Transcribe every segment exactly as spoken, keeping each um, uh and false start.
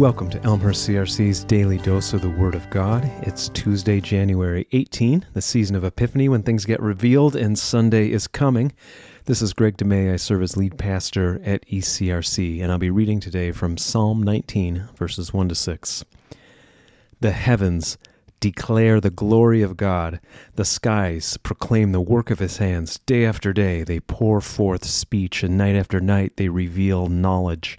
Welcome to Elmhurst C R C's Daily Dose of the Word of God. It's Tuesday, January eighteenth, the season of Epiphany when things get revealed, and Sunday is coming. This is Greg DeMay. I serve as lead pastor at E C R C, and I'll be reading today from Psalm nineteen, verses one to six. The heavens declare the glory of God. The skies proclaim the work of his hands. Day after day they pour forth speech, and night after night they reveal knowledge.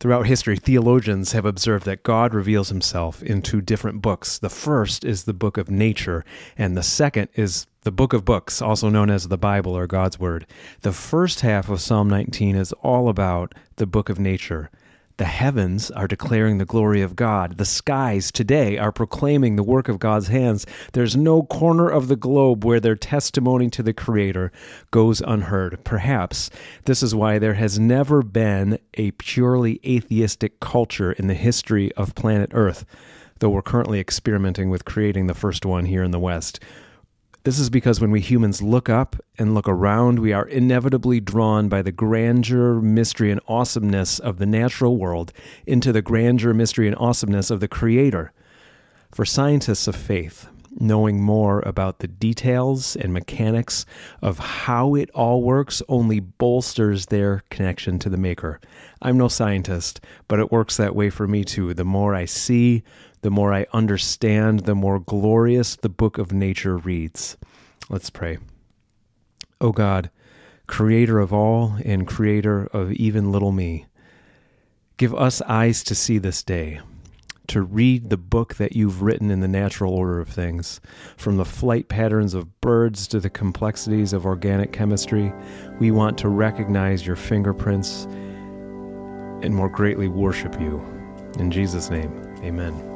Throughout history, theologians have observed that God reveals himself in two different books. The first is the book of nature, and the second is the book of books, also known as the Bible or God's Word. The first half of Psalm nineteen is all about the book of nature. The heavens are declaring the glory of God. The skies today are proclaiming the work of God's hands. There's no corner of the globe where their testimony to the Creator goes unheard. Perhaps this is why there has never been a purely atheistic culture in the history of planet Earth, though we're currently experimenting with creating the first one here in the West. This is because when we humans look up and look around, we are inevitably drawn by the grandeur, mystery, and awesomeness of the natural world into the grandeur, mystery, and awesomeness of the Creator. For scientists of faith, knowing more about the details and mechanics of how it all works only bolsters their connection to the Maker. I'm no scientist, but it works that way for me too. The more I see, the more I understand, the more glorious the book of nature reads. Let's pray. O God, Creator of all and Creator of even little me, give us eyes to see this day, to read the book that you've written in the natural order of things, from the flight patterns of birds to the complexities of organic chemistry. We want to recognize your fingerprints and more greatly worship you. In Jesus' name, amen.